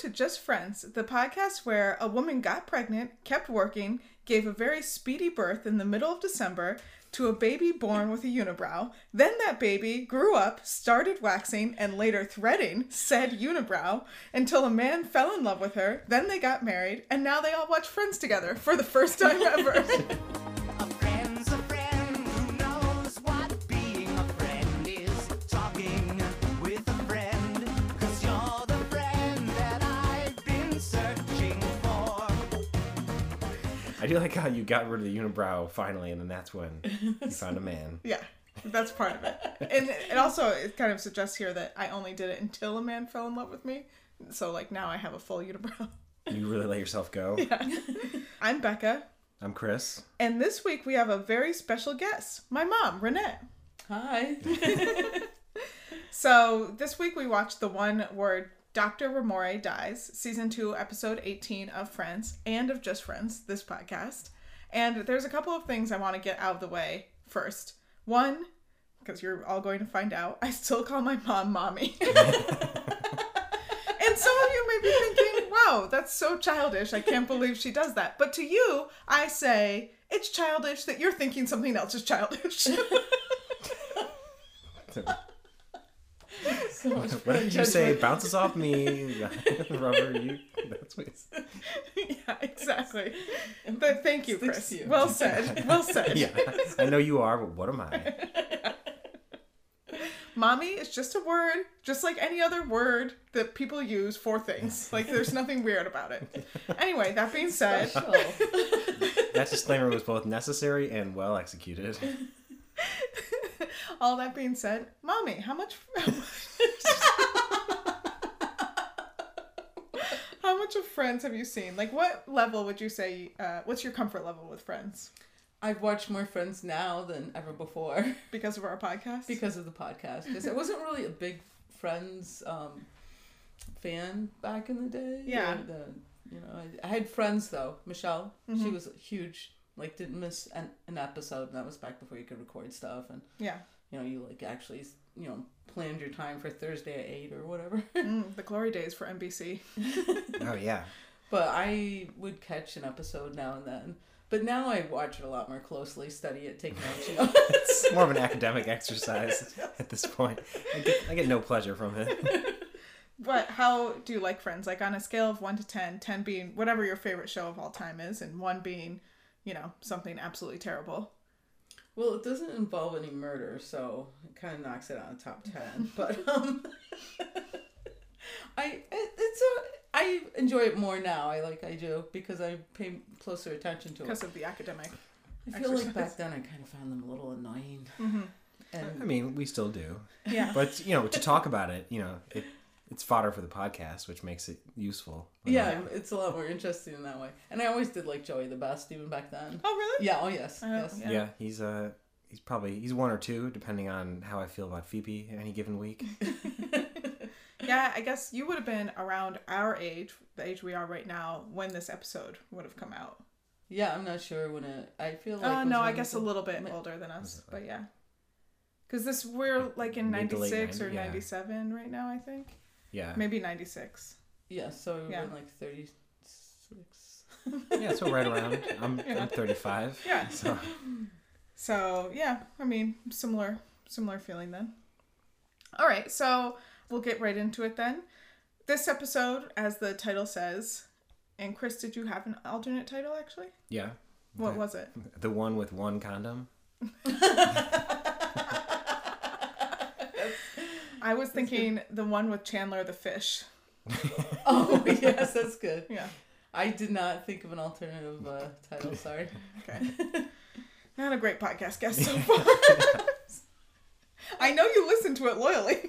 to Just Friends, the podcast where a woman got pregnant, kept working, gave a very speedy birth in the middle of December to a baby born with a unibrow. Then that baby grew up, started waxing, and later threading said unibrow until a man fell in love with her. Then they got married, and now they all watch Friends together for the first time ever. I do like how you got rid of the unibrow finally, and then that's when you found a man. Yeah, that's part of it. And it also, it kind of suggests here that I only did it until a man fell in love with me. So, like, now I have a full unibrow. You really let yourself go? Yeah. I'm Becca. I'm Chris. And this week we have a very special guest, my mom, Renette. Hi. So, this week we watched the one where Dr. Ramoray dies, season 2, episode 18 of Friends and of Just Friends, this podcast. And there's a couple of things I want to get out of the way first. One, because you're all going to find out, I still call my mom mommy. And some of you may be thinking, wow, that's so childish. I can't believe she does that. But to you, I say, it's childish that you're thinking something else is childish. So what did you say? Bounces off me, rubber. You. That's what. It's... Yeah, exactly. But thank you, Chris. You. Well said. Well said. Yeah, I know you are, but what am I? Mommy is just a word, just like any other word that people use for things. Like, there's nothing weird about it. Anyway, that being said, that disclaimer was both necessary and well executed. All that being said, Mommy, how much of Friends have you seen? Like, what level would you say, what's your comfort level with Friends? I've watched more Friends now than ever before. Because of our podcast? Because of the podcast. Because I wasn't really a big Friends fan back in the day. Yeah. I had friends, though. Michelle, mm-hmm. She was huge. Like, didn't miss an episode, and that was back before you could record stuff, and you actually planned your time for Thursday at 8 or whatever. The glory days for NBC. Oh yeah. But I would catch an episode now and then. But now I watch it a lot more closely, study it, take notes. It's more of an academic exercise at this point. I get no pleasure from it. But how do you like Friends? Like, on a scale of 1 to 10, 10 being whatever your favorite show of all time is, and 1 being something absolutely terrible. Well, it doesn't involve any murder, so it kind of knocks it out of the top 10. But I enjoy it more now. I do, because I pay closer attention to it. Because of the academic. I feel like back then I kind of found them a little annoying. Mm-hmm. And we still do. Yeah. But to talk about it, it's fodder for the podcast, which makes it useful. Yeah, it's a lot more interesting in that way. And I always did like Joey the best, even back then. Oh, really? Yeah. Oh, yes. Yes. Yeah. He's probably 1 or 2, depending on how I feel about Phoebe any given week. Yeah, I guess you would have been around our age, the age we are right now, when this episode would have come out. Yeah, I'm not sure when it. I feel like. No, I guess a little bit older than us, but yeah, because we're like in 96 or 97 right now, I think. Yeah. Maybe 96. Yeah, so we're in like 36. Yeah, so right around. I'm 35. Yeah. So yeah, I mean, similar feeling then. All right, so we'll get right into it then. This episode, as the title says, and Chris, did you have an alternate title actually? Yeah. What was it? The one with one condom. I was thinking the one with Chandler the fish. Oh, yes, that's good. Yeah. I did not think of an alternative title, sorry. Okay. Not a great podcast guest so far. I know you listened to it loyally.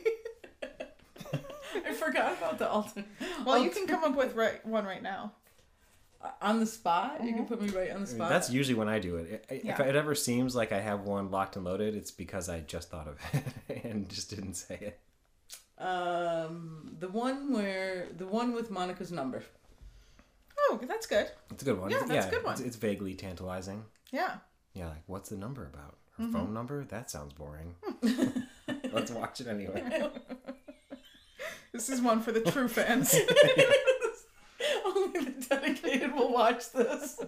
I forgot about the alternate. Well, you can come up with one right now. On the spot? Mm-hmm. You can put me right on the spot? That's usually when I do it. If it ever seems like I have one locked and loaded, it's because I just thought of it and just didn't say it. The one with Monica's number. Oh, that's good. It's a good one. Yeah, that's a good one. It's vaguely tantalizing. Yeah. Yeah, like, what's the number about? Her phone number? That sounds boring. Let's watch it anyway. This is one for the true fans. watch this.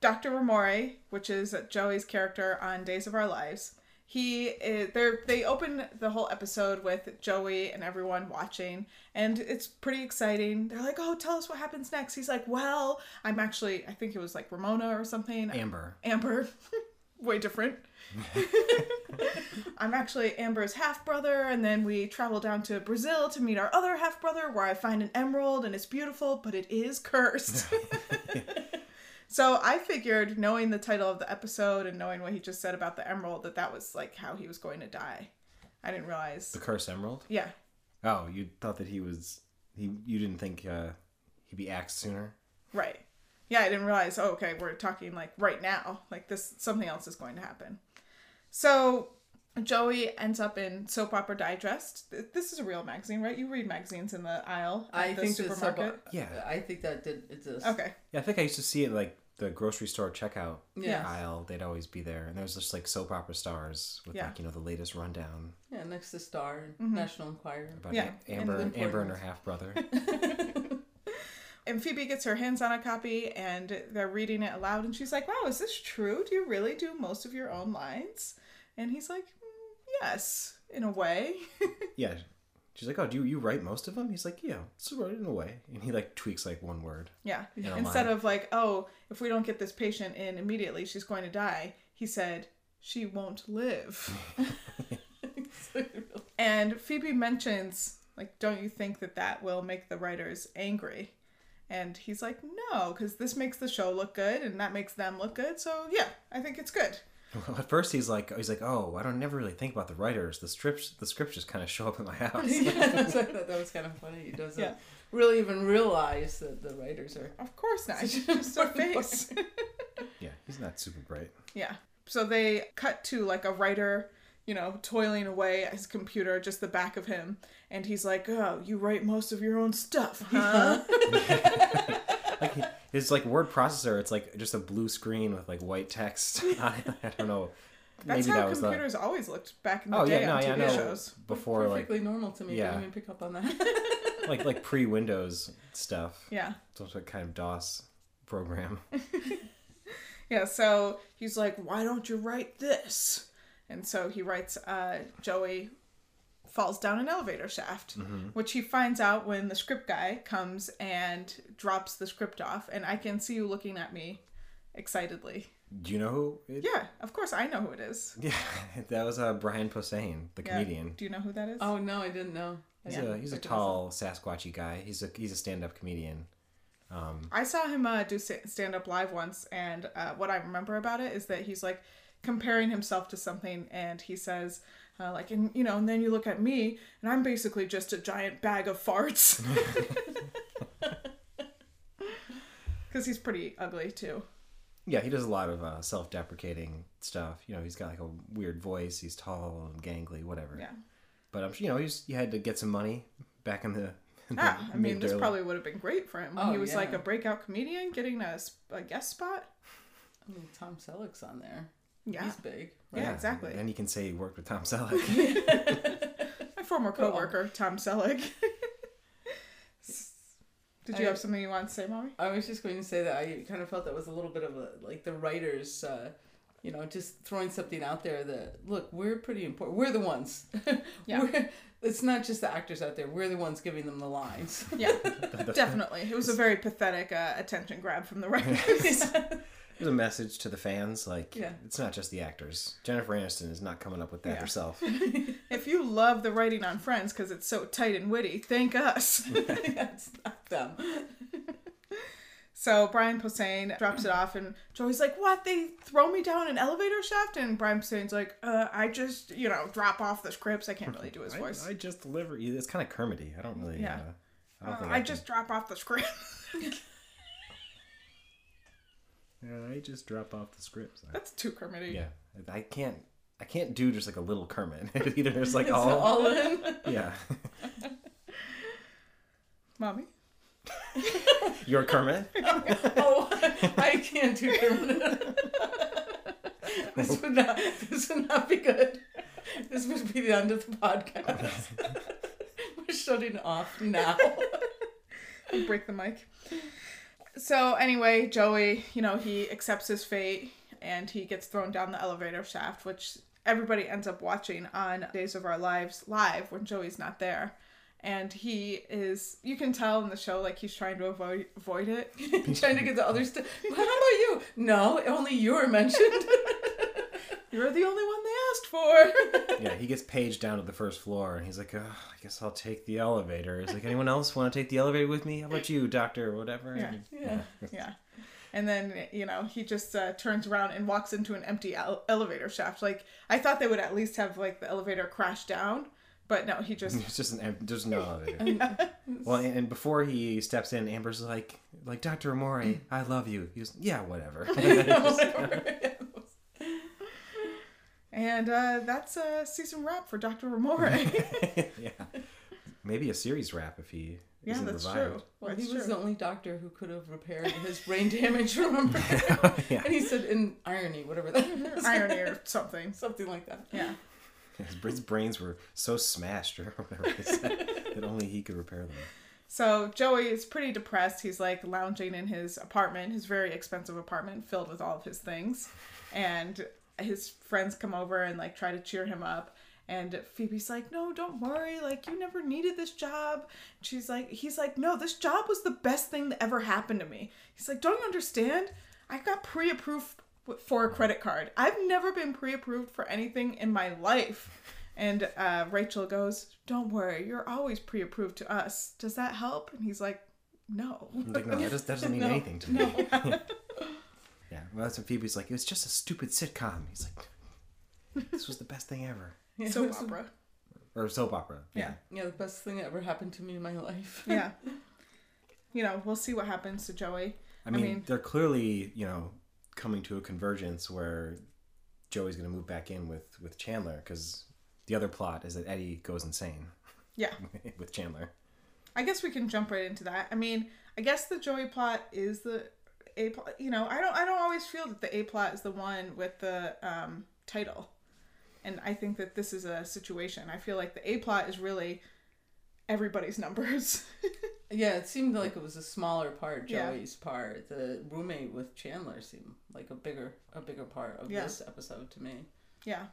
Dr. Ramoray, which is Joey's character on Days of Our Lives, they open the whole episode with Joey and everyone watching, and it's pretty exciting. They're like, oh, tell us what happens next. He's like, well, I think it was like Ramona or something. Amber. Way different. I'm actually Amber's half-brother, and then we travel down to Brazil to meet our other half-brother, where I find an emerald, and it's beautiful, but it is cursed. So I figured, knowing the title of the episode and knowing what he just said about the emerald, that was like how he was going to die. I didn't realize. The cursed emerald? Yeah. Oh, you thought that you didn't think he'd be axed sooner? Right. Yeah, I didn't realize, oh, okay, we're talking like right now. Like this, something else is going to happen. So Joey ends up in Soap Opera Digest. This is a real magazine, right? You read magazines in the aisle at the supermarket. Yeah. I think that did exist. Okay. Yeah, I think I used to see it like the grocery store checkout aisle. They'd always be there. And there was just like soap opera stars with like, the latest rundown. Yeah, next to Star, National Enquirer. About Amber and her half-brother. And Phoebe gets her hands on a copy, and they're reading it aloud. And she's like, wow, is this true? Do you really do most of your own lines? And he's like, yes, in a way. Yeah. She's like, oh, do you write most of them? He's like, yeah, sort of in a way. And he like tweaks like one word. Yeah. Instead of like, oh, if we don't get this patient in immediately, she's going to die. He said, she won't live. And Phoebe mentions, like, don't you think that will make the writers angry? And he's like, no, because this makes the show look good and that makes them look good. So yeah, I think it's good. Well, at first he's like, oh, I don't never really think about the writers. The scripts just kind of show up in my house. Yeah, so I thought that was kind of funny. He doesn't really even realize that the writers are. Of course not. It's just a face. Yeah, he's not super bright. Yeah. So they cut to like a writer, toiling away at his computer, just the back of him, and he's like, oh, you write most of your own stuff, huh? Like it's like word processor. It's like just a blue screen with like white text. I don't know. That's maybe how computers always looked back in the day on TV shows. Before perfectly normal to me. Yeah. I didn't even pick up on that. like pre-Windows stuff. Yeah. It's also a kind of DOS program. Yeah. So he's like, why don't you write this? And so he writes, Joey falls down an elevator shaft, which he finds out when the script guy comes and drops the script off. And I can see you looking at me excitedly. Do you know who it is? Yeah, of course I know who it is. Yeah, that was Brian Posehn, the comedian. Do you know who that is? Oh, no, I didn't know. He's a tall, Sasquatchy guy. He's a stand-up comedian. I saw him do stand-up live once, and what I remember about it is that he's like, comparing himself to something, and he says, and then you look at me, and I'm basically just a giant bag of farts. Because he's pretty ugly, too. Yeah, he does a lot of self-deprecating stuff. He's got like a weird voice, he's tall and gangly, whatever. Yeah. But I'm he had to get some money back in the... this probably would have been great for him. When he was like a breakout comedian, getting a guest spot. I mean, Tom Selleck's on there. Yeah. He's big. Right? Yeah, exactly. And you can say you worked with Tom Selleck. My former coworker, Tom Selleck. Did you have something you wanted to say, Mommy? I was just going to say that I kind of felt that was a little bit of a, like the writers, just throwing something out there that, look, we're pretty important. We're the ones. Yeah. It's not just the actors out there. We're the ones giving them the lines. Yeah, definitely. It was a very pathetic attention grab from the writers. It was a message to the fans, It's not just the actors. Jennifer Aniston is not coming up with that herself. If you love the writing on Friends because it's so tight and witty, thank us. That's not them. So Brian Posehn drops it off, and Joey's like, what? They throw me down an elevator shaft? And Brian Posehn's like, I just, drop off the scripts. I can't really do his voice. I just deliver you. It's kind of Kermity. I don't really, I just drop off the script. Yeah, I just drop off the scripts. That's too Kermity. Yeah, I can't do just like a little Kermit. Either there's like all in. Yeah. Mommy. Your Kermit. I can't do Kermit. This would not be good. This would be the end of the podcast. We're shutting off now. Break the mic. So anyway, Joey, you know, he accepts his fate and he gets thrown down the elevator shaft, which everybody ends up watching on Days of Our Lives live when Joey's not there. And he is, you can tell in the show, like, he's trying to avoid it, trying to get the other stuff. Well, how about you? No, only you were mentioned. You're the only one they asked for. Yeah, he gets paged down to the first floor, and he's like, oh, I guess I'll take the elevator. He's like, anyone else want to take the elevator with me? How about you, doctor, or whatever? Yeah. And then, you know, he just turns around and walks into an empty elevator shaft. Like, I thought they would at least have, like, the elevator crash down. But no, he just... It's just there's no elevator. Yeah. Well, and before he steps in, Amber's like, Dr. Ramoray, I love you. He goes, yeah, whatever. And that's a season wrap for Dr. Ramoray. Yeah. Maybe a series wrap if he isn't revived. Yeah, that's true. Well, he was the only doctor who could have repaired his brain damage, remember? Yeah. And he said in irony, whatever that is. Irony or something. Something like that. Yeah. His brains were so smashed or whatever it is that only he could repair them. So Joey is pretty depressed. He's like lounging in his apartment, his very expensive apartment filled with all of his things. And his friends come over and like try to cheer him up. And Phoebe's like, no, don't worry. Like, you never needed this job. She's like, he's like, no, this job was the best thing that ever happened to me. He's like, don't you understand? I got pre-approved for a credit card. I've never been pre-approved for anything in my life. And Rachel goes, don't worry, you're always pre-approved to us. Does that help? And he's like, no. I'm like, no, that doesn't mean anything to me. No. Yeah, well, that's when Phoebe's like, it was just a stupid sitcom. He's like, this was the best thing ever. Yeah, soap opera. Yeah. Yeah, the best thing that ever happened to me in my life. Yeah. You know, we'll see what happens to Joey. I mean, they're clearly, you know, coming to a convergence where Joey's going to move back in with Chandler, because the other plot is that Eddie goes insane. Yeah. With Chandler. I guess we can jump right into that. I mean, I guess the Joey plot is the A plot. You know, I don't always feel that the A plot is the one with the title. And I think that this is a situation. I feel like the A plot is really everybody's numbers. Yeah, it seemed like it was a smaller part, Joey's part. The roommate with Chandler seemed like a bigger part of this episode to me. Yeah.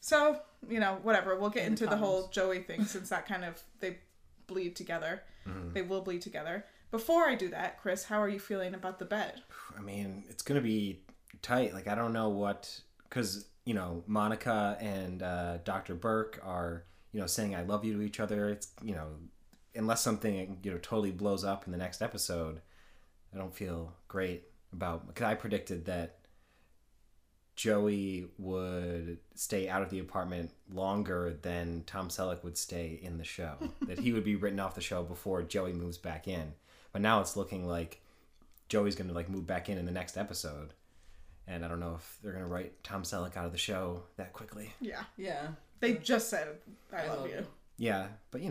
So, you know, whatever. We'll get into the whole Joey thing since that kind of, they bleed together. Mm-hmm. They will bleed together. Before I do that, Chris, how are you feeling about the bed? I mean, it's going to be tight. Like, I don't know what, because, you know, Monica and Dr. Burke are, you know, saying I love you to each other. It's, you know, unless something, you know, totally blows up in the next episode, I don't feel great about, because I predicted that Joey would stay out of the apartment longer than Tom Selleck would stay in the show, that he would be written off the show before Joey moves back in. But now it's looking like Joey's going to like move back in the next episode. And I don't know if they're going to write Tom Selleck out of the show that quickly. Yeah. Yeah. They just said, I love you. Yeah. But you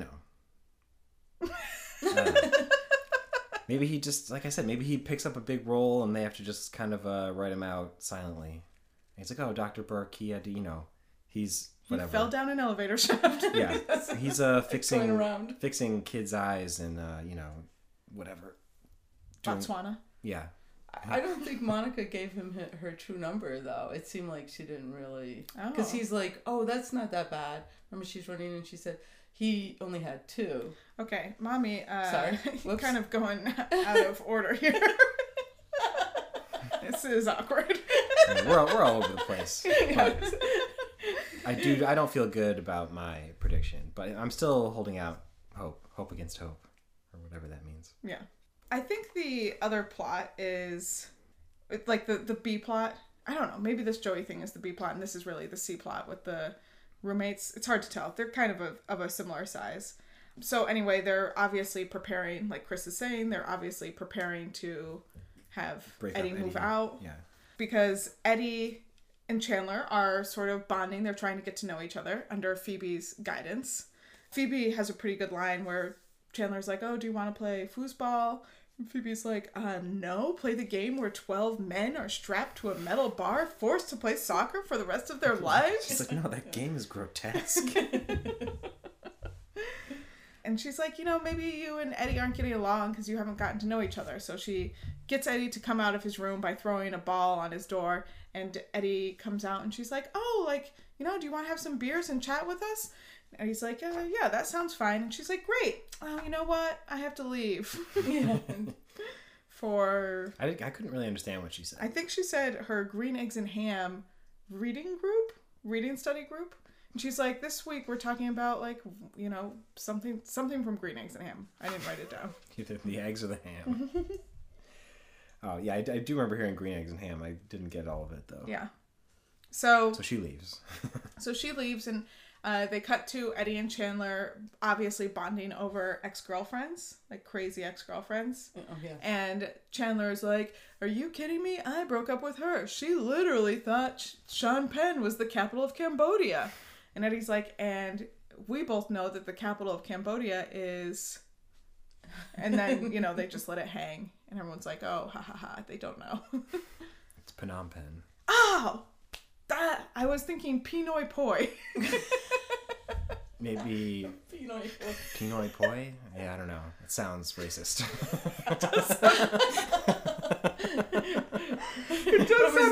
know, maybe he just, like I said, maybe he picks up a big role and they have to just kind of write him out silently. And he's like, oh, Dr. Burke, he had to, you know, he's whatever. He fell down an elevator shaft. Yeah, he's fixing kids' eyes and, you know, whatever. Botswana. Yeah. I don't think Monica gave him her true number, though. It seemed like she didn't really, because he's like, oh, that's not that bad. Remember, she's running and she said, he only had 2. Okay, mommy. Sorry, we're kind of going out of order here. This is awkward. I mean, we're all over the place. But I don't feel good about my prediction, but I'm still holding out hope against hope, or whatever that means. Yeah, I think the other plot is like the B plot. I don't know. Maybe this Joey thing is the B plot, and this is really the C plot with the roommates. It's hard to tell. They're kind of a similar size. So anyway, they're obviously preparing, like Chris is saying, they're obviously preparing to have Eddie move out. Yeah. Because Eddie and Chandler are sort of bonding. They're trying to get to know each other under Phoebe's guidance. Phoebe has a pretty good line where Chandler's like, oh, do you want to play foosball? And Phoebe's like, no, play the game where 12 men are strapped to a metal bar, forced to play soccer for the rest of their lives. She's like, no, that game is grotesque. And she's like, you know, maybe you and Eddie aren't getting along because you haven't gotten to know each other. So she gets Eddie to come out of his room by throwing a ball on his door. And Eddie comes out and she's like, oh, like, you know, do you want to have some beers and chat with us? And he's like, yeah, that sounds fine. And she's like, great. Oh, you know what? I have to leave. I couldn't really understand what she said. I think she said her Green Eggs and Ham reading study group. And she's like, this week we're talking about, like, you know, something from Green Eggs and Ham. I didn't write it down. Either the eggs or the ham. Oh, yeah, I do remember hearing Green Eggs and Ham. I didn't get all of it, though. Yeah. So she leaves. And they cut to Eddie and Chandler obviously bonding over ex-girlfriends, like crazy ex-girlfriends. Oh, yeah. And Chandler's like, are you kidding me? I broke up with her. She literally thought Sean Penn was the capital of Cambodia. And Eddie's like, and we both know that the capital of Cambodia is... And then, you know, they just let it hang. And everyone's like, oh, ha, ha, ha. They don't know. It's Phnom Penh. Oh! That, I was thinking Pinoy Poi. Maybe... Pinoy Poi. Pinoy Poi? Yeah, I don't know. It sounds racist. It does sound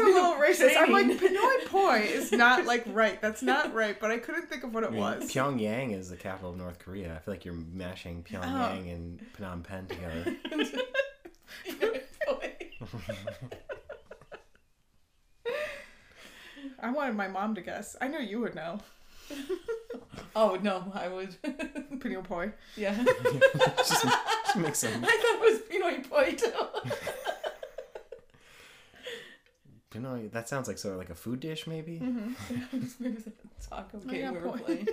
a little racist. I'm like, Pinoy Poi is not, like, right. That's not right, but I couldn't think of what it was. Pyongyang is the capital of North Korea. I feel like you're mashing Pyongyang and Phnom Penh together. Pinoy Poi. I wanted my mom to guess. I knew you would know. Oh, no, I would. Pinoy Poi. Yeah. Just make some. I thought it was Pinoy Poi, too. Pinoy, that sounds like sort of like a food dish, maybe? Mm-hmm. It was a taco game we were playing.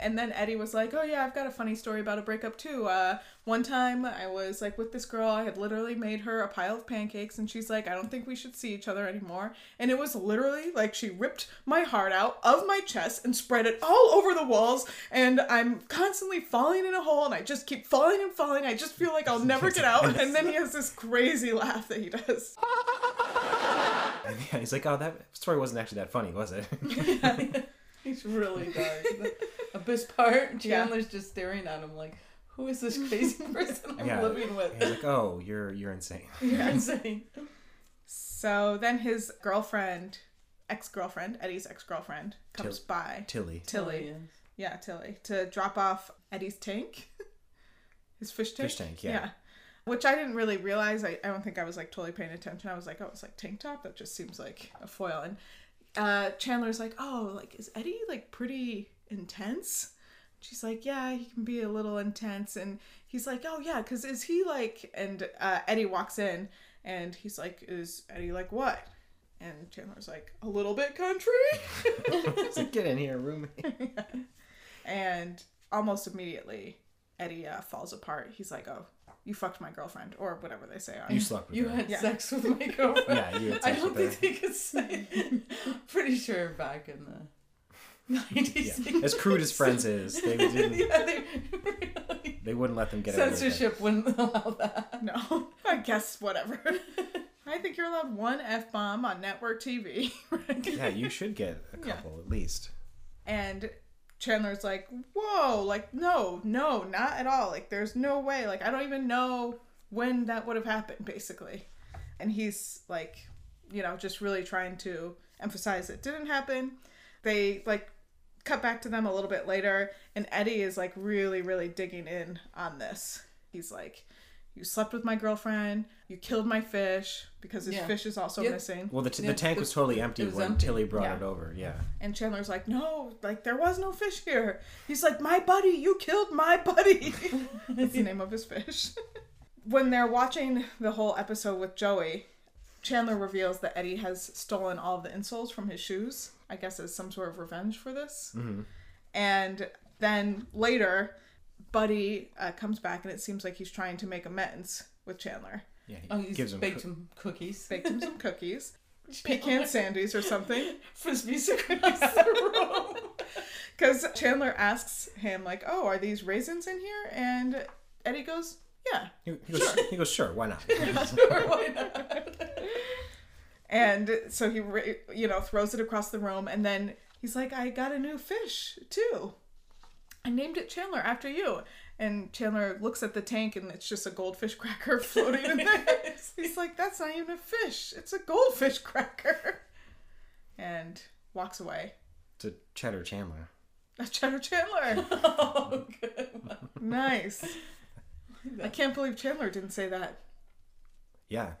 And then Eddie was like, oh, yeah, I've got a funny story about a breakup, too. One time I was, like, with this girl. I had literally made her a pile of pancakes. And she's like, I don't think we should see each other anymore. And it was literally, like, she ripped my heart out of my chest and spread it all over the walls. And I'm constantly falling in a hole. And I just keep falling and falling. I just feel like I'll never get out. And then he has this crazy laugh that he does. And yeah, he's like, oh, that story wasn't actually that funny, was it? Yeah. He's really dark. The best part, Chandler's just staring at him like, who is this crazy person I'm living with? He's like, oh, you're insane. You're insane. So then his girlfriend, ex-girlfriend, Eddie's ex-girlfriend, comes by. Tilly. Oh, yes. Yeah, Tilly. To drop off Eddie's tank. His fish tank? Fish tank, yeah. Which I didn't really realize. I don't think I was, like, totally paying attention. I was like, oh, it's like tank top? That just seems like a foil. And Chandler's like, oh, like, is Eddie, like, pretty intense? She's like, yeah, he can be a little intense. And he's like, oh, yeah, because is he, like... And Eddie walks in, and he's like, is Eddie, like, what? And Chandler's like, a little bit country? He's like, get in here, roommate. Yeah. And almost immediately, Eddie falls apart. He's like, oh, you fucked my girlfriend, or whatever they say. You slept with her. You had sex with my girlfriend. Yeah, you had sex with her. I don't think they could say... Pretty sure back in the 90s. Yeah. As crude as Friends is, they didn't... Yeah, they really... They wouldn't let them get away with it. Censorship wouldn't allow that. No. I guess whatever. I think you're allowed one F-bomb on network TV. Right? Yeah, you should get a couple, at least. And... Chandler's like, whoa, like, no, not at all. Like, there's no way. Like, I don't even know when that would have happened, basically. And he's like, you know, just really trying to emphasize it didn't happen. They, like, cut back to them a little bit later. And Eddie is, like, really, really digging in on this. He's like, you slept with my girlfriend. You killed my fish, because his fish is also missing. Well, the tank was totally empty when Tilly brought it over. Yeah. And Chandler's like, no, like, there was no fish here. He's like, my buddy, you killed my buddy. That's the name of his fish. When they're watching the whole episode with Joey, Chandler reveals that Eddie has stolen all of the insoles from his shoes, I guess as some sort of revenge for this. Mm-hmm. And then later, Buddy comes back, and it seems like he's trying to make amends with Chandler. Yeah, he baked him cookies. Baked him some cookies. Pecan sandies or something. Frisbees across the room. Because Chandler asks him, like, oh, are these raisins in here? And Eddie goes, yeah. He goes, sure, why not? Sure, why not? And so he, throws it across the room, and then he's like, I got a new fish, too. I named it Chandler after you. And Chandler looks at the tank and it's just a goldfish cracker floating in there. He's like, that's not even a fish. It's a goldfish cracker. And walks away. It's a Cheddar Chandler. A Cheddar Chandler. Oh, good one. Nice. I can't believe Chandler didn't say that. Yeah.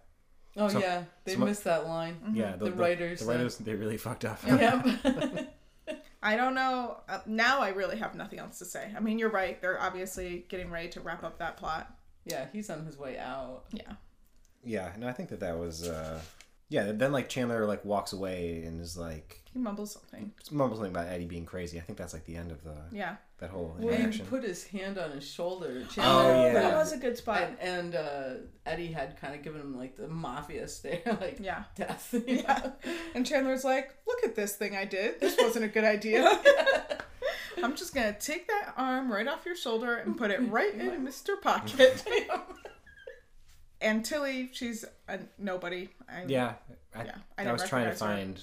Oh, so, yeah. They missed that line. Mm-hmm. Yeah. The writers, they really fucked up. Yep. I don't know. Now I really have nothing else to say. I mean, you're right. They're obviously getting ready to wrap up that plot. Yeah, he's on his way out. Yeah. Yeah, and I think that was... Yeah, then, like, Chandler, like, walks away and is, like... He mumbles something. About Eddie being crazy. I think that's, like, the end of the... Yeah. That whole interaction. He put his hand on his shoulder. Chandler, oh, yeah. That was a good spot. And Eddie had kind of given him, like, the mafia stare, like, yeah. Death. Yeah. Know? And Chandler's like, look at this thing I did. This wasn't a good idea. I'm just going to take that arm right off your shoulder and put it right in Mr. Pocket. And Tilly, she's a nobody. I was trying to find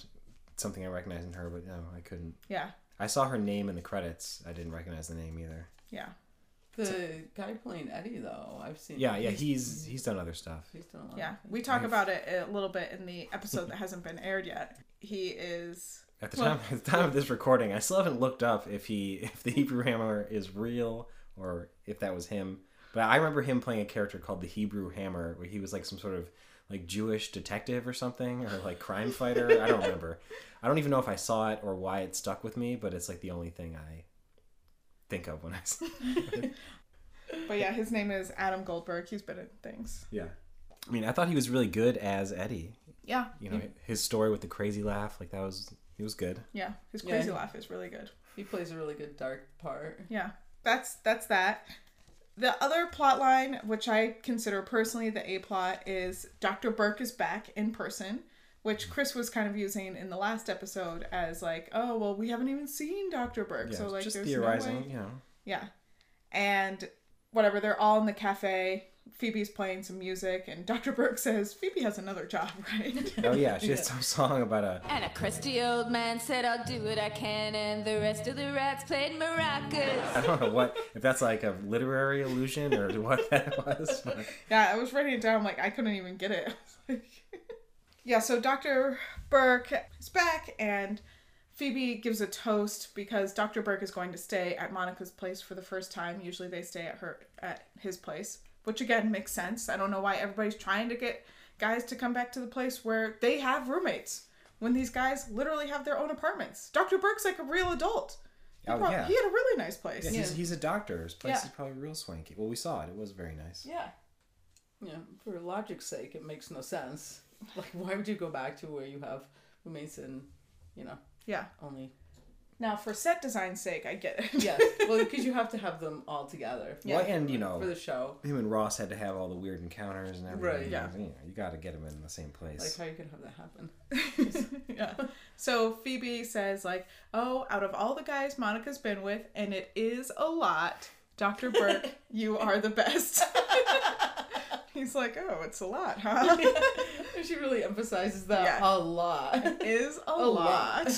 something I recognized in her, but no, I couldn't. Yeah. I saw her name in the credits. I didn't recognize the name either. Yeah. The guy playing Eddie, though, I've seen. Yeah, him. He's done other stuff. He's done a lot. Yeah, we talk about it a little bit in the episode that hasn't been aired yet. He is. At the time of this recording, I still haven't looked up if the Hebrew Hammer is real or if that was him. But I remember him playing a character called the Hebrew Hammer, where he was like some sort of like Jewish detective or something, or like crime fighter. I don't remember. I don't even know if I saw it or why it stuck with me, but it's like the only thing I think of when I see it. But yeah, his name is Adam Goldberg. He's been in things. Yeah. I mean, I thought he was really good as Eddie. Yeah. You know, his story with the crazy laugh, like he was good. Yeah. His crazy laugh is really good. He plays a really good dark part. Yeah. That's that. The other plot line, which I consider personally the A-plot, is Dr. Burke is back in person, which Chris was kind of using in the last episode as like, oh, well, we haven't even seen Dr. Burke. Yeah, so like, just there's theorizing, no way. Yeah. Yeah. And whatever, they're all in the cafe. Phoebe's playing some music, and Dr. Burke says, Phoebe has another job, right? Oh, yeah. She has some song about And a crusty old man said, I'll do what I can, and the rest of the rats played maracas. I don't know if that's like a literary allusion or what that was. But... Yeah, I was writing it down. Like, I couldn't even get it. I was like... Yeah, so Dr. Burke is back, and Phoebe gives a toast because Dr. Burke is going to stay at Monica's place for the first time. Usually they stay at his place. Which, again, makes sense. I don't know why everybody's trying to get guys to come back to the place where they have roommates when these guys literally have their own apartments. Dr. Burke's like a real adult. He had a really nice place. Yeah, he's a doctor. His place is probably real swanky. Well, we saw it. It was very nice. Yeah. Yeah. For logic's sake, it makes no sense. Like, why would you go back to where you have roommates and, you know, only... Now, for set design's sake, I get it. Yes. Well, because you have to have them all together. Yeah. Well, and, you know, for the show. Him and Ross had to have all the weird encounters and everything. Right, yeah. You got to get them in the same place. Like, how you could have that happen. Yeah. So, Phoebe says, like, oh, out of all the guys Monica's been with, and it is a lot, Dr. Burke, you are the best. He's like, oh, it's a lot, huh? Yeah. She really emphasizes that a lot. It is a lot.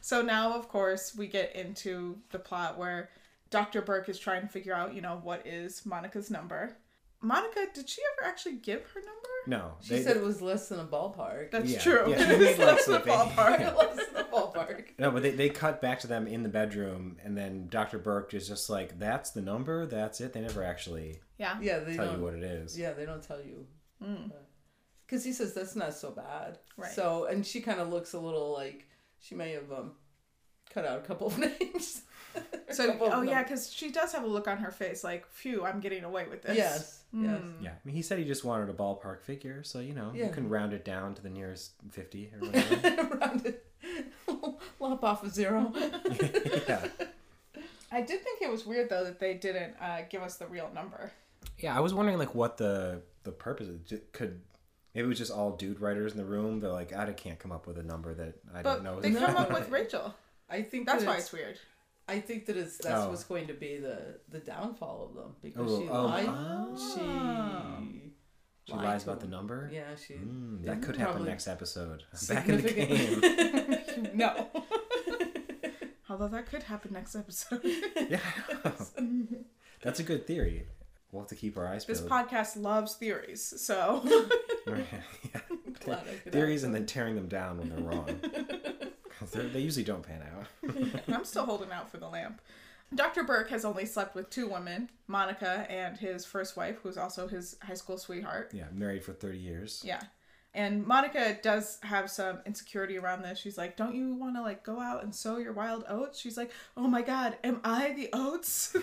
So now, of course, we get into the plot where Dr. Burke is trying to figure out, you know, what is Monica's number. Monica, did she ever actually give her number? No. She said it was less than a ballpark. That's true. Yeah, it was less than a ballpark. Yeah. Less than a ballpark. No, but they cut back to them in the bedroom, and then Dr. Burke is just like, that's the number, that's it. They never actually tell you what it is. Yeah, they don't tell you. Because he says, that's not so bad. Right. So, and she kind of looks a little like... She may have cut out a couple of names. Because she does have a look on her face like, phew, I'm getting away with this. Yes. Yeah, I mean, he said he just wanted a ballpark figure, so, you know, you can round it down to the nearest 50 or whatever. Round it. Lop off a zero. Yeah. I did think it was weird, though, that they didn't give us the real number. Yeah, I was wondering, like, what the purpose could... Maybe it was just all dude writers in the room. They're like, I can't come up with a number that I don't know. They come up with Rachel. I think that's why it's weird. I think that that's what's going to be the downfall of them because she lies about the number. Yeah, she. That could happen next episode. Back in the game. No. Although that could happen next episode. Yeah. That's a good theory. We'll have to keep our eyes peeled. This podcast loves theories, so. Right. Yeah. Theories and then tearing them down when they're wrong. They usually don't pan out. I'm still holding out for the lamp. Dr. Burke has only slept with two women, Monica and his first wife, who's also his high school sweetheart. Yeah, married for 30 years. Yeah. And Monica does have some insecurity around this. She's like, don't you want to, like, go out and sow your wild oats? She's like, oh, my God, am I the oats?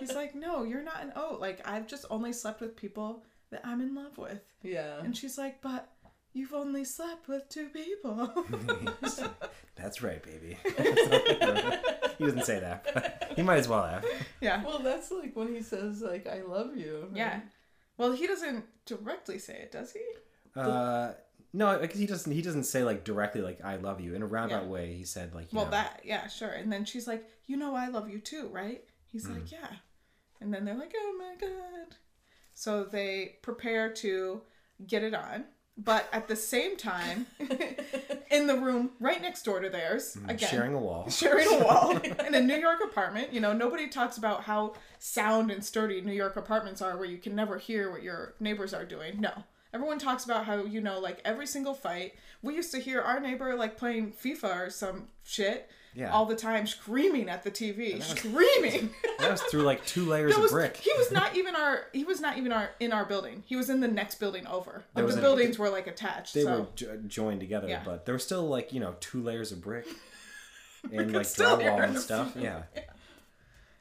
He's like, no, you're not an oat. Like, I've just only slept with people that I'm in love with. Yeah. And she's like, but you've only slept with two people. That's right, baby. He doesn't say that, but he might as well have. Yeah. Well, that's, like, when he says, like, I love you. Right? Yeah. Well, he doesn't directly say it, does he? No, because he doesn't say, like, directly, like, I love you. In a roundabout way, he said, like, you know. That, yeah, sure. And then she's like, you know, I love you too, right? He's like, yeah. And then they're like, oh, my God. So they prepare to get it on. But at the same time, in the room right next door to theirs, again. Sharing a wall. In a New York apartment. You know, nobody talks about how sound and sturdy New York apartments are where you can never hear what your neighbors are doing. No. Everyone talks about how, you know, like, every single fight. We used to hear our neighbor, like, playing FIFA or some shit all the time, screaming at the TV. Screaming! That was through, like, 2 layers of brick. He was not even in our building. He was in the next building over. Like, the buildings were, like, attached. They were joined together, but there were still, like, you know, 2 layers of brick. And, like, drywall and stuff. Yeah.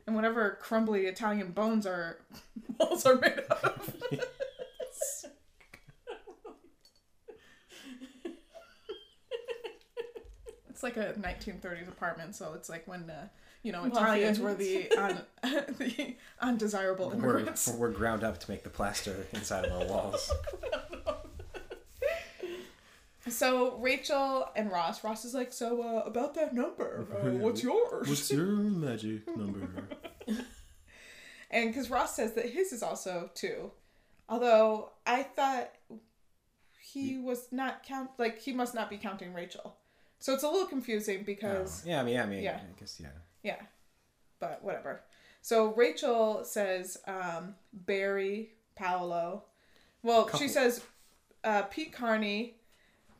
And whatever crumbly Italian bones are walls are made of. It's like a 1930s apartment, so it's like when, Italians were the undesirable immigrants. We're ground up to make the plaster inside of our walls. So Rachel and Ross is like, so about that number, what's yours? What's your magic number? And because Ross says that his is also 2, although I thought he was not he must not be counting Rachel. So it's a little confusing because... Oh. Yeah, I guess, yeah. Yeah, but whatever. So Rachel says Barry, Paolo. Well, she says Pete Carney,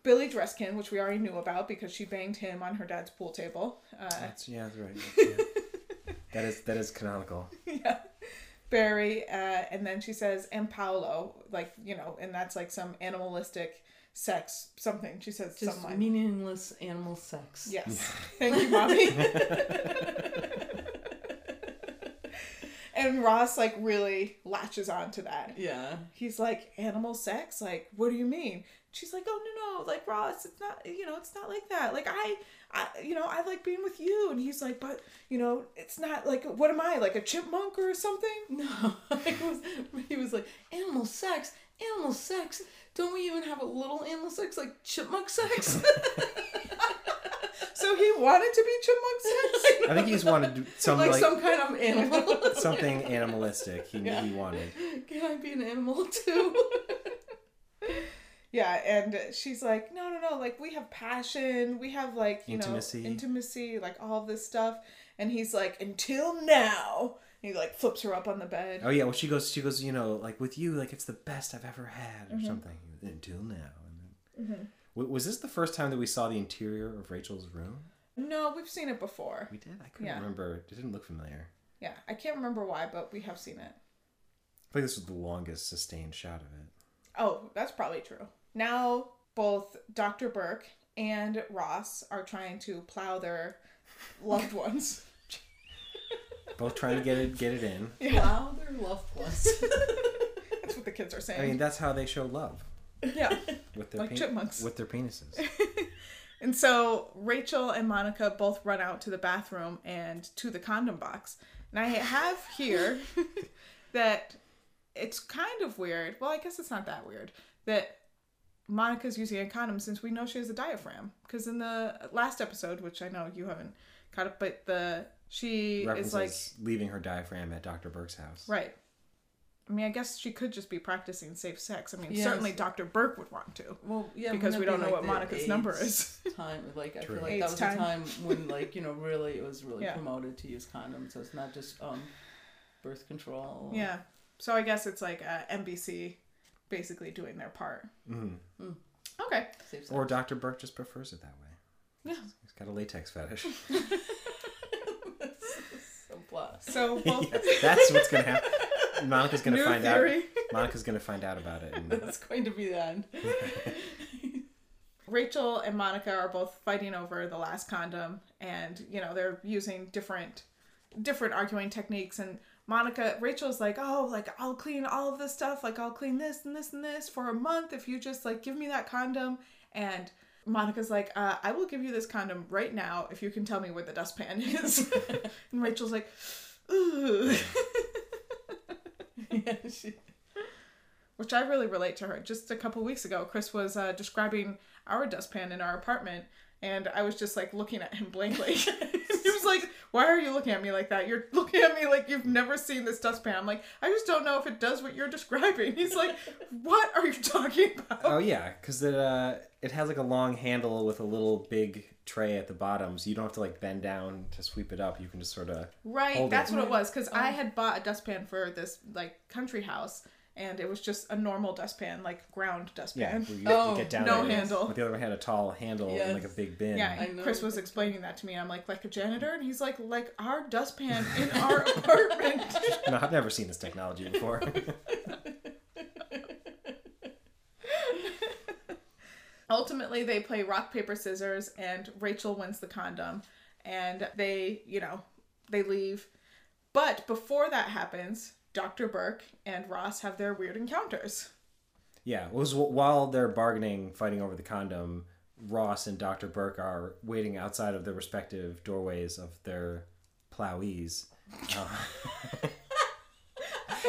Billy Dreskin, which we already knew about because she banged him on her dad's pool table. That's right. That is canonical. Yeah. Barry, and then she says, and Paolo, like, you know, and that's like some animalistic... sex something she says, just some meaningless animal sex. Yes. Thank you, mommy. And Ross like really latches on to that. Yeah, he's like, animal sex, like, what do you mean? She's like, oh, no, like, Ross, it's not, you know, it's not like that. Like, I you know, I like being with you. And he's like, but, you know, it's not like, what am I, like a chipmunk or something? No. He was like, animal sex. Don't we even have a little animal sex, like chipmunk sex? So he wanted to be chipmunk sex? I think he's wanted some, like... some kind of animal. Something animalistic he wanted. Can I be an animal too? Yeah, and she's like, no, like, we have passion, we have, like, you know, intimacy, like, all this stuff. And he's like, until now... He like flips her up on the bed. Oh yeah, well she goes, you know, like, with you, like, it's the best I've ever had or something until now. And then was this the first time that we saw the interior of Rachel's room? No, we've seen it before. We did. I couldn't remember. It didn't look familiar. Yeah, I can't remember why, but we have seen it. I think this was the longest sustained shot of it. Oh, that's probably true. Now both Dr. Burke and Ross are trying to plow their loved ones. Both trying to get it in. Yeah. Wow, they're loveless. That's what the kids are saying. I mean, that's how they show love. Yeah. With their chipmunks. With their penises. And so Rachel and Monica both run out to the bathroom and to the condom box. And I have here that it's kind of weird. Well, I guess it's not that weird that Monica's using a condom since we know she has a diaphragm. Because in the last episode, which I know you haven't caught up, but she is like leaving her diaphragm at Dr. Burke's house. Right. I mean, I guess she could just be practicing safe sex. I mean, yes. Certainly Dr. Burke would want to. Well, yeah, because we don't know what Monica's AIDS number is. Time, like, I feel like AIDS that was time. A time when, like, you know, really it was really promoted to use condoms. So it's not just birth control. Or... Yeah. So I guess it's like NBC basically doing their part. Mm. Mm. Okay. Safe sex. Or Dr. Burke just prefers it that way. Yeah. He's got a latex fetish. So both... yeah, that's what's gonna happen. Monica's gonna find theory. Out. Monica's gonna find out about it. And... that's going to be the end. Rachel and Monica are both fighting over the last condom, and you know they're using different arguing techniques. And Rachel's like, "Oh, like I'll clean all of this stuff. Like I'll clean this and this and this for a month if you just like give me that condom." And Monica's like, I will give you this condom right now if you can tell me where the dustpan is. And Rachel's like, ooh. Yeah, which I really relate to her. Just a couple weeks ago, Chris was describing our dustpan in our apartment, and I was just like looking at him blankly. He was like, why are you looking at me like that? You're looking at me like you've never seen this dustpan. I'm like, I just don't know if it does what you're describing. He's like, what are you talking about? Oh, yeah, because it has like a long handle with a little big tray at the bottom, so you don't have to like bend down to sweep it up. You can just sort of hold that's it. What it was, because I had bought a dustpan for this like country house, and it was just a normal dustpan, like ground dustpan. Yeah, you get down no handle. But the other one had a tall handle and like a big bin. Yeah, and Chris was explaining that to me. I'm like a janitor? And he's like our dustpan in our apartment. No, I've never seen this technology before. Ultimately, they play rock, paper, scissors, and Rachel wins the condom. And they, you know, they leave. But before that happens... Dr. Burke and Ross have their weird encounters. Yeah, it was while they're bargaining, fighting over the condom, Ross and Dr. Burke are waiting outside of the respective doorways of their plowees,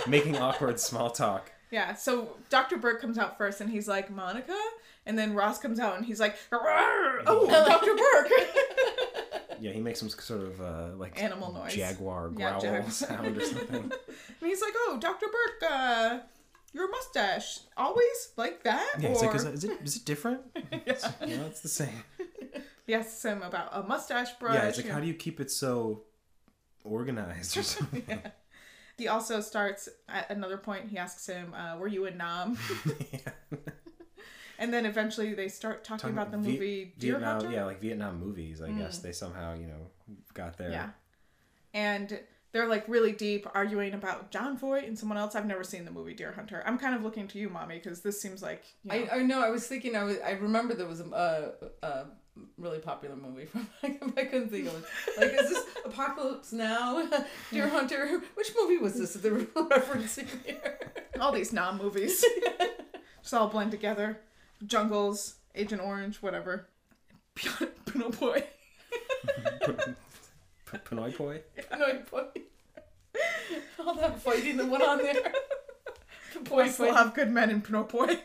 making awkward small talk. Yeah, so Dr. Burke comes out first and he's like, Monica? And then Ross comes out and he's like, oh, Dr. Burke! Yeah, he makes some sort of, like... animal noise. Jaguar growl sound or something. And he's like, oh, Dr. Burke, your mustache, always like that? Yeah, or... he's like, is it different? Yeah. You know, it's the same. He asks him about a mustache brush. Yeah, it's like, how do you keep it so organized or something? Yeah. He also starts, at another point, he asks him, were you in Nam? Yeah. And then eventually they start talking about the movie Deer Hunter. Yeah, like Vietnam movies, I guess. They somehow, you know, got there. Yeah. And they're like really deep arguing about John Voight and someone else. I've never seen the movie Deer Hunter. I'm kind of looking to you, Mommy, because this seems like... you know. I know, I was thinking, I remember there was a really popular movie from I couldn't think of it. Like, is this Apocalypse Now? Deer Hunter? Which movie was this that they were referencing here? All these Nam movies. Just all blend together. Jungles, Agent Orange, whatever. Pinoy Poi. Pinoy Poi? Pinoy Poi. All that fighting that went on there. We still have good men in Pinoy Poi.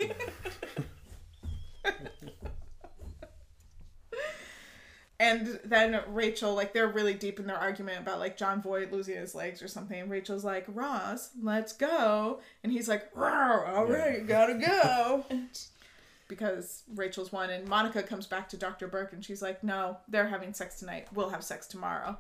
And then Rachel, like, they're really deep in their argument about, like, John Voight losing his legs or something. Rachel's like, Ross, let's go. And he's like, all right, gotta go. Because Rachel's won. And Monica comes back to Dr. Burke and she's like, no, they're having sex tonight. We'll have sex tomorrow.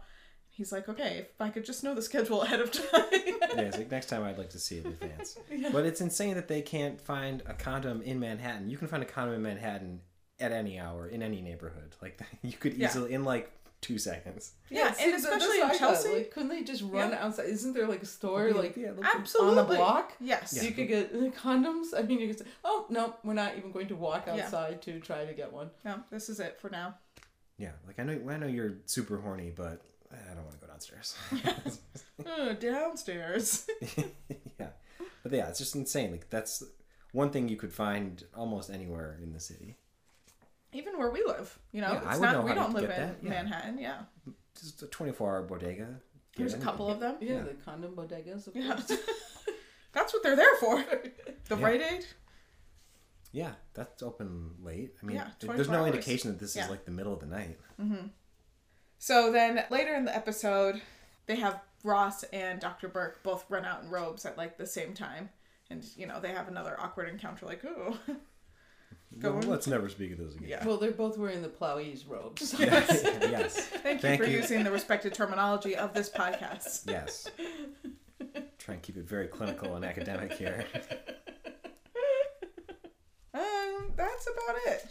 He's like, okay, if I could just know the schedule ahead of time. Yeah, it's like, next time I'd like to see it in advance. Yeah. But it's insane that they can't find a condom in Manhattan. You can find a condom in Manhattan at any hour, in any neighborhood. Like, you could easily, in like 2 seconds. Yeah, and especially in Chelsea. Like, couldn't they just run outside? Isn't there like a store absolutely. On the block? Yes. Yeah. So you could get condoms. I mean, you could say, oh, no, we're not even going to walk outside to try to get one. No, this is it for now. Yeah, like I know you're super horny, but I don't want to go downstairs. Downstairs. Yeah. But yeah, it's just insane. Like, that's one thing you could find almost anywhere in the city. Even where we live, you know, it's not, we don't live in Manhattan, Just a 24-hour bodega. There's a couple of them. Yeah, the condom bodegas, of course. That's what they're there for. The Rite Aid. Yeah, that's open late. I mean, there's no indication that this is like the middle of the night. Mm-hmm. So then later in the episode, they have Ross and Dr. Burke both run out in robes at like the same time. And, you know, they have another awkward encounter like, oh. Well, let's never speak of those again. Yeah. Well, they're both wearing the plowee's robes. Yes. Yes. Thank you for using the respected terminology of this podcast. Yes. Try and keep it very clinical and academic here. That's about it.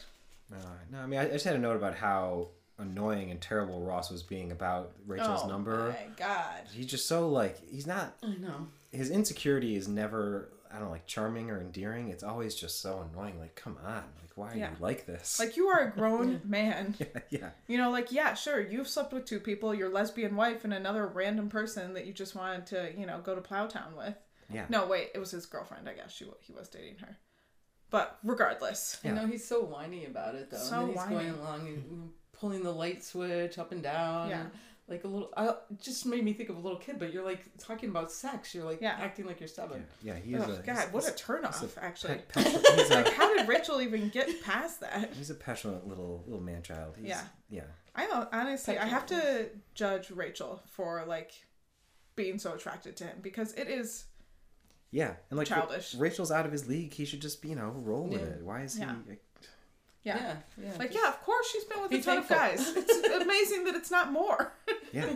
No, I mean, I just had a note about how annoying and terrible Ross was being about Rachel's number. Oh, my God. He's just so, like, he's not... I know. His insecurity is never... I don't know, like charming or endearing. It's always just so annoying. Like, come on. Like, why are you like this? Like, you are a grown man. Yeah. You know, like, yeah, sure. You've slept with two people, your lesbian wife and another random person that you just wanted to, you know, go to Plowtown with. Yeah. No, wait. It was his girlfriend, I guess. He was dating her. But regardless. Yeah. You know, he's so whiny about it, though. So and then he's whiny. Going along and pulling the light switch up and down. Yeah. Like a little, it just made me think of a little kid, but you're like talking about sex. You're like acting like you're 7. Yeah, he is God, what a turnoff, actually. Like, how did Rachel even get past that? He's a passionate little man child. Yeah. I don't, honestly, I have to judge Rachel for like being so attracted to him because it is and like childish. Rachel's out of his league. He should just, you know, roll with it. Why is he... Like, Yeah. Like, yeah, of course she's been with a ton of guys. It's amazing that it's not more. Yeah.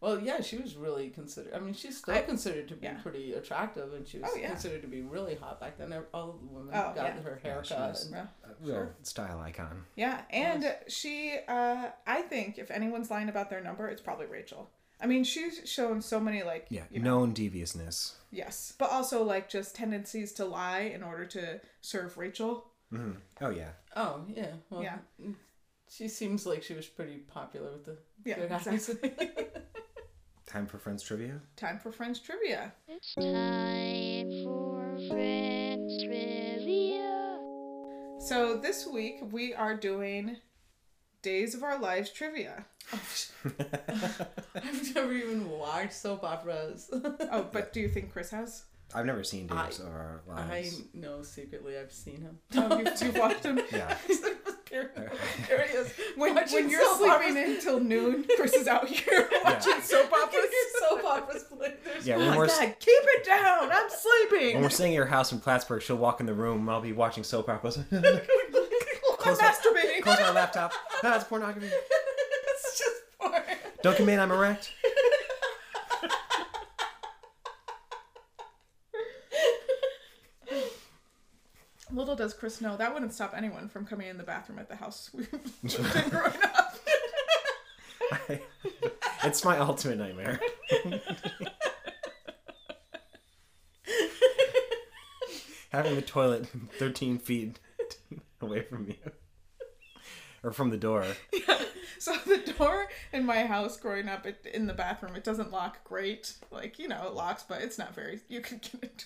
Well, yeah, she was really considered. I mean, she's still considered to be pretty attractive, and she was considered to be really hot back then. All women got her haircut. Yeah, she was a real style icon. Yeah, and she, I think, if anyone's lying about their number, it's probably Rachel. I mean, she's shown so many, like... Yeah, known deviousness. Yes, but also, like, just tendencies to lie in order to serve Rachel. Mm-hmm. Oh yeah. Well, yeah. She seems like she was pretty popular with the exactly. Time for Friends Trivia. It's time for Friends Trivia. So this week we are doing Days of Our Lives trivia. I've never even watched soap operas. Oh, but do you think Chris has? I've never seen Days of Our Lives. I know secretly I've seen him. Oh, you've watched him? Yeah. There he is. When you're sleeping until noon, Chris is out here watching soap operas. Soap operas play. Keep it down. I'm sleeping. When we're staying at your house in Plattsburgh, she'll walk in the room and I'll be watching soap operas. I'm masturbating. Close my laptop. No, it's pornography. It's just porn. Don't come in, I'm erect. Little does Chris know, that wouldn't stop anyone from coming in the bathroom at the house we lived in growing up. It's my ultimate nightmare. Having the toilet 13 feet away from you. Or from the door. Yeah. So the door in my house growing up in the bathroom, it doesn't lock great. Like, you know, it locks, but it's not very... You can get into it.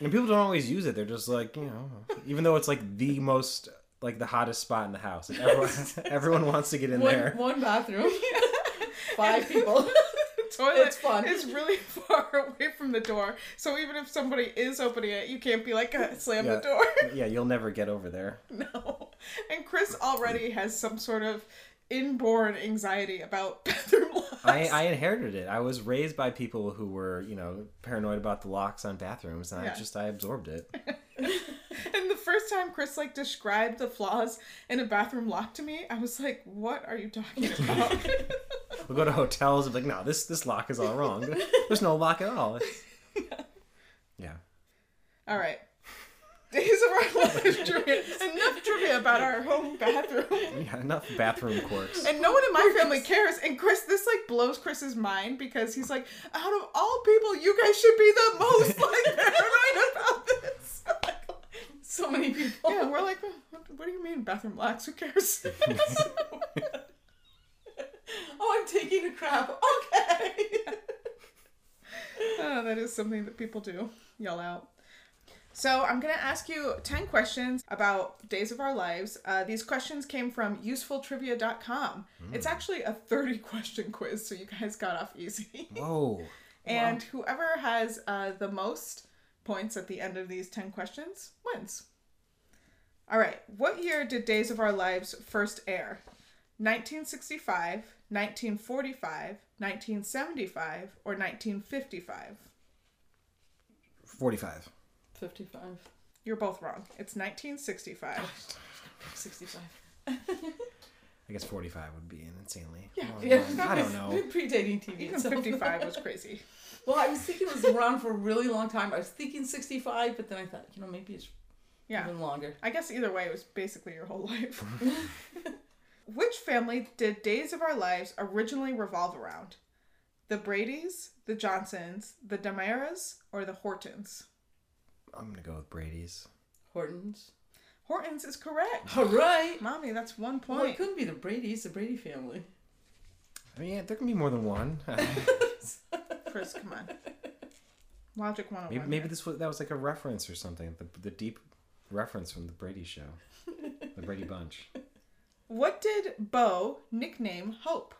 And people don't always use it. They're just like, you know... Even though it's like the most... Like the hottest spot in the house. Like everyone wants to get in there. One bathroom. Yeah. 5 people. Toilet is really far away from the door. So even if somebody is opening it, you can't be like, slam the door. Yeah, you'll never get over there. No. And Chris already has some sort of... inborn anxiety about bathroom locks. I inherited it. I was raised by people who were, you know, paranoid about the locks on bathrooms, and I absorbed it. And the first time Chris like described the flaws in a bathroom lock to me, I was like, "What are you talking about?" We'll go to hotels and be like, "No, this lock is all wrong. There's no lock at all." Yeah. All right. Days of Our Lives trivia. Enough trivia about our home bathroom. Yeah, enough bathroom quirks. And no one in my family cares. And Chris, this like blows Chris's mind because he's like, out of all people, you guys should be the most like paranoid about this. So many people. Yeah, we're like, what do you mean bathroom locks? Who cares? Oh, I'm taking a crap. Okay. Oh, that is something that people do. Yell out. So I'm going to ask you 10 questions about Days of Our Lives. These questions came from UsefulTrivia.com. It's actually a 30-question quiz, so you guys got off easy. Whoa. And whoever has the most points at the end of these 10 questions wins. All right. What year did Days of Our Lives first air? 1965, 1945, 1975, or 1955? 45. 55. You're both wrong. It's 1965. 65. I guess 45 would be an insanely. Yeah, yeah. I don't know. Predating TV. Even 55 was crazy. Well, I was thinking it was around for a really long time. I was thinking 65, but then I thought, you know, maybe it's even longer. I guess either way, it was basically your whole life. Which family did Days of Our Lives originally revolve around? The Bradys, the Johnsons, the Damaras, or the Hortons? I'm going to go with Bradys. Hortons. Hortons is correct. All right. Mommy, that's 1 point. Well, it couldn't be the Bradys, the Brady family. I mean, yeah, there can be more than one. Chris, come on. Logic 101. Maybe that was like a reference or something. The deep reference from the Brady show. The Brady Bunch. What did Bo nickname Hope?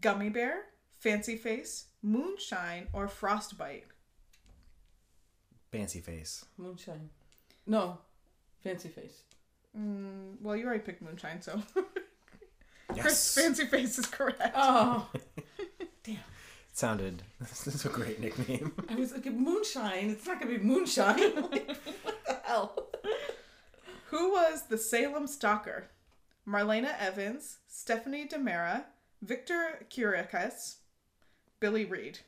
Gummy Bear, Fancy Face, Moonshine, or Frostbite? Fancy Face. Moonshine. No. Fancy Face. Well, you already picked Moonshine, so. Yes. Chris, Fancy Face is correct. Oh. Damn. It sounded. This is a great nickname. I was like, Moonshine. It's not going to be Moonshine. Like, what the hell? Who was the Salem Stalker? Marlena Evans, Stephanie DeMera, Victor Kiriakis, Billy Reed.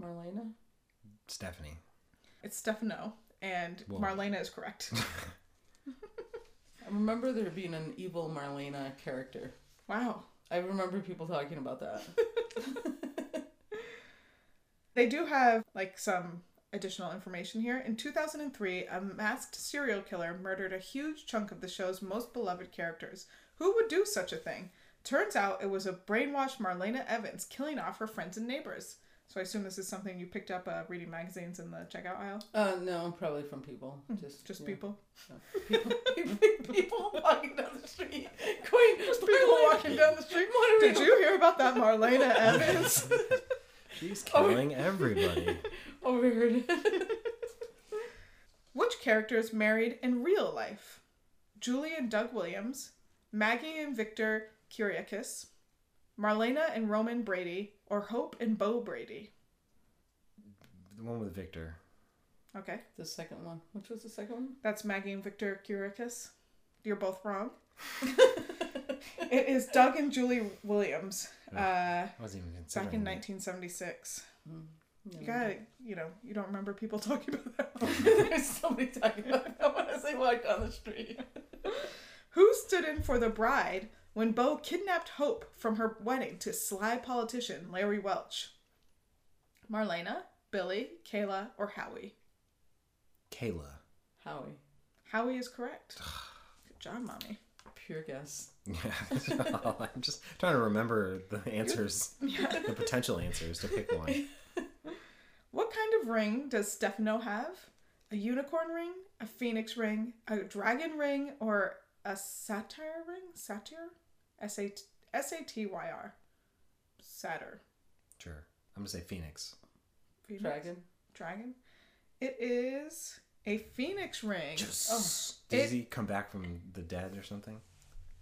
Marlena? Stephanie. It's Stefano. And whoa. Marlena is correct. I remember there being an evil Marlena character. Wow. I remember people talking about that. They do have, like, some additional information here. In 2003, a masked serial killer murdered a huge chunk of the show's most beloved characters. Who would do such a thing? Turns out it was a brainwashed Marlena Evans killing off her friends and neighbors. So I assume this is something you picked up reading magazines in the checkout aisle? No, probably from People. Just yeah. People? No. People walking down the street. Just people walking down the street. Did you hear about that Marlena Evans? She's killing everybody. Overheard. Which characters married in real life? Julie and Doug Williams, Maggie and Victor Kiriakis, Marlena and Roman Brady, or Hope and Bo Brady? The one with Victor. Okay. The second one. Which was the second one? That's Maggie and Victor Kiriakis. You're both wrong. It is Doug and Julie Williams. I wasn't even considering. Back in 1976. Mm. No, you gotta, you don't remember people talking about that one. There's somebody talking about that one as they walk down the street. Who stood in for the bride when Bo kidnapped Hope from her wedding to sly politician Larry Welch? Marlena, Billy, Kayla, or Howie? Kayla. Howie. Howie is correct. Good job, Mommy. Pure guess. Yeah. I'm just trying to remember the answers, the potential answers to pick one. What kind of ring does Stefano have? A unicorn ring, a phoenix ring, a dragon ring, or a satyr ring? Satyr? Satyr. Satyr. Sure. I'm going to say phoenix. Dragon. It is a phoenix ring. Does he come back from the dead or something?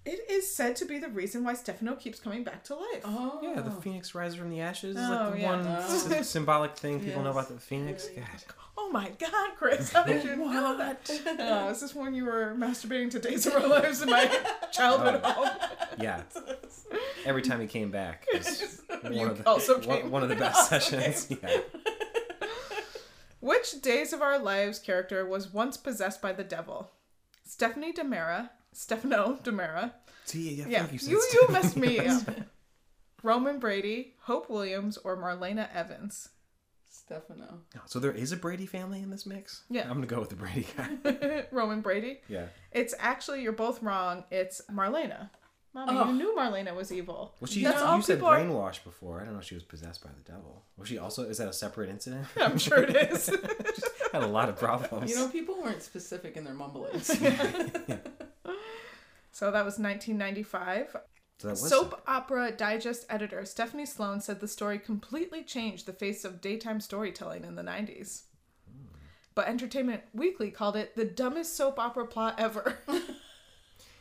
It is said to be the reason why Stefano keeps coming back to life. Oh. Yeah, the phoenix rises from the ashes is like the one symbolic thing people know about the phoenix. God. Oh my God, Chris, how did you know that? Is this when you were masturbating to Days of Our Lives in my childhood home? Yeah. Every time he came back, it was one of the best sessions. Came. Yeah. Which Days of Our Lives character was once possessed by the devil? Stefano DeMera. You messed me up. Roman Brady, Hope Williams, or Marlena Evans? Stefano. Oh, so there is a Brady family in this mix? Yeah. I'm going to go with the Brady guy. Roman Brady? Yeah. It's actually, you're both wrong. It's Marlena. Mommy, you knew Marlena was evil. Well, you said brainwashed before. I don't know if she was possessed by the devil. Was she also, is that a separate incident? I'm sure it is. She's had a lot of problems. You know, people weren't specific in their mumblings. Yeah. So that was 1995. So that was Soap Opera Digest editor Stephanie Sloan said the story completely changed the face of daytime storytelling in the 90s. Mm. But Entertainment Weekly called it the dumbest soap opera plot ever.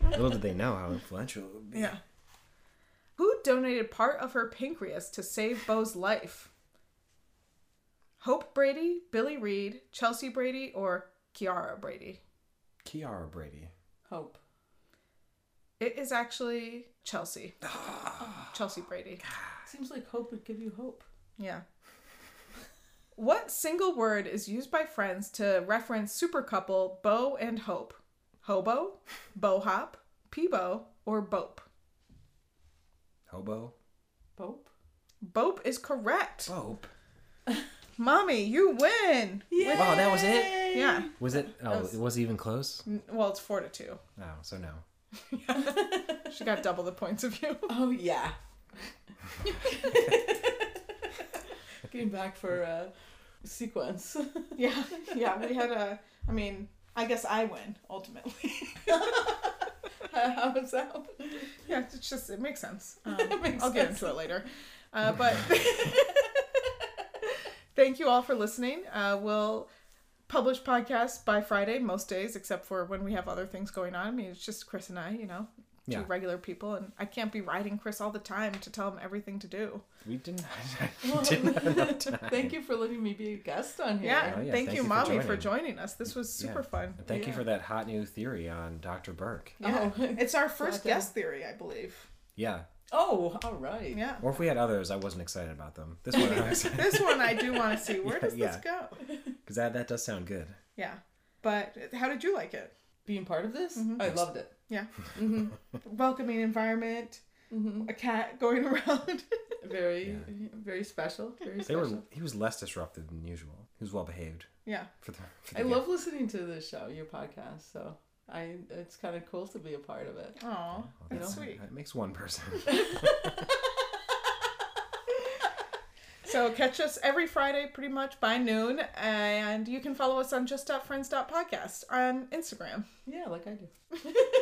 Little did they know how influential it would be. Yeah. Who donated part of her pancreas to save Bo's life. Hope Brady, Billy Reed, Chelsea Brady, or Kiara Brady? Kiara Brady. Hope. It is actually Chelsea. Chelsea Brady. Seems like Hope would give you hope. Yeah. What single word is used by Friends to reference supercouple Bo and Hope? Hobo, Bohop, Peebo, or Bope? Hobo. Bope. Bope is correct. Bope. Mommy, you win. Yay! Wow, that was it? Yeah. Was it? Oh, it wasn't even close? Well, it's 4-2. Oh, so no. She got double the points of you. Oh, yeah. Getting back for sequence. Yeah. Yeah, we had a... I mean, I guess I win, ultimately. How was that? Yeah, it's just... It makes sense. I'll get into it later. But... Thank you all for listening. We'll publish podcasts by Friday most days, except for when we have other things going on. I mean, it's just Chris and I, you know, two regular people, and I can't be riding Chris all the time to tell him everything to do. We didn't have enough time. Thank you for letting me be a guest on here. Yeah, thank you, Mommy, for joining us. This was super fun. And thank you for that hot new theory on Dr. Burke. Yeah. Oh, it's our first guest theory, I believe. Yeah. Oh, all right. Yeah. Or if we had others, I wasn't excited about them. This one, I'm excited. This one I do want to see. Where does this go? Because that does sound good. Yeah. But how did you like it? Being part of this? Mm-hmm. I loved it. Yeah. Mm-hmm. Welcoming environment. Mm-hmm. A cat going around. Very special. Very special. He was less disruptive than usual. He was well behaved. Yeah. I love listening to this show, your podcast, so... it's kind of cool to be a part of it. Aww, well, that's sweet. That makes one person. So catch us every Friday pretty much by noon, and you can follow us on just.friends.podcast on Instagram. Yeah, like I do.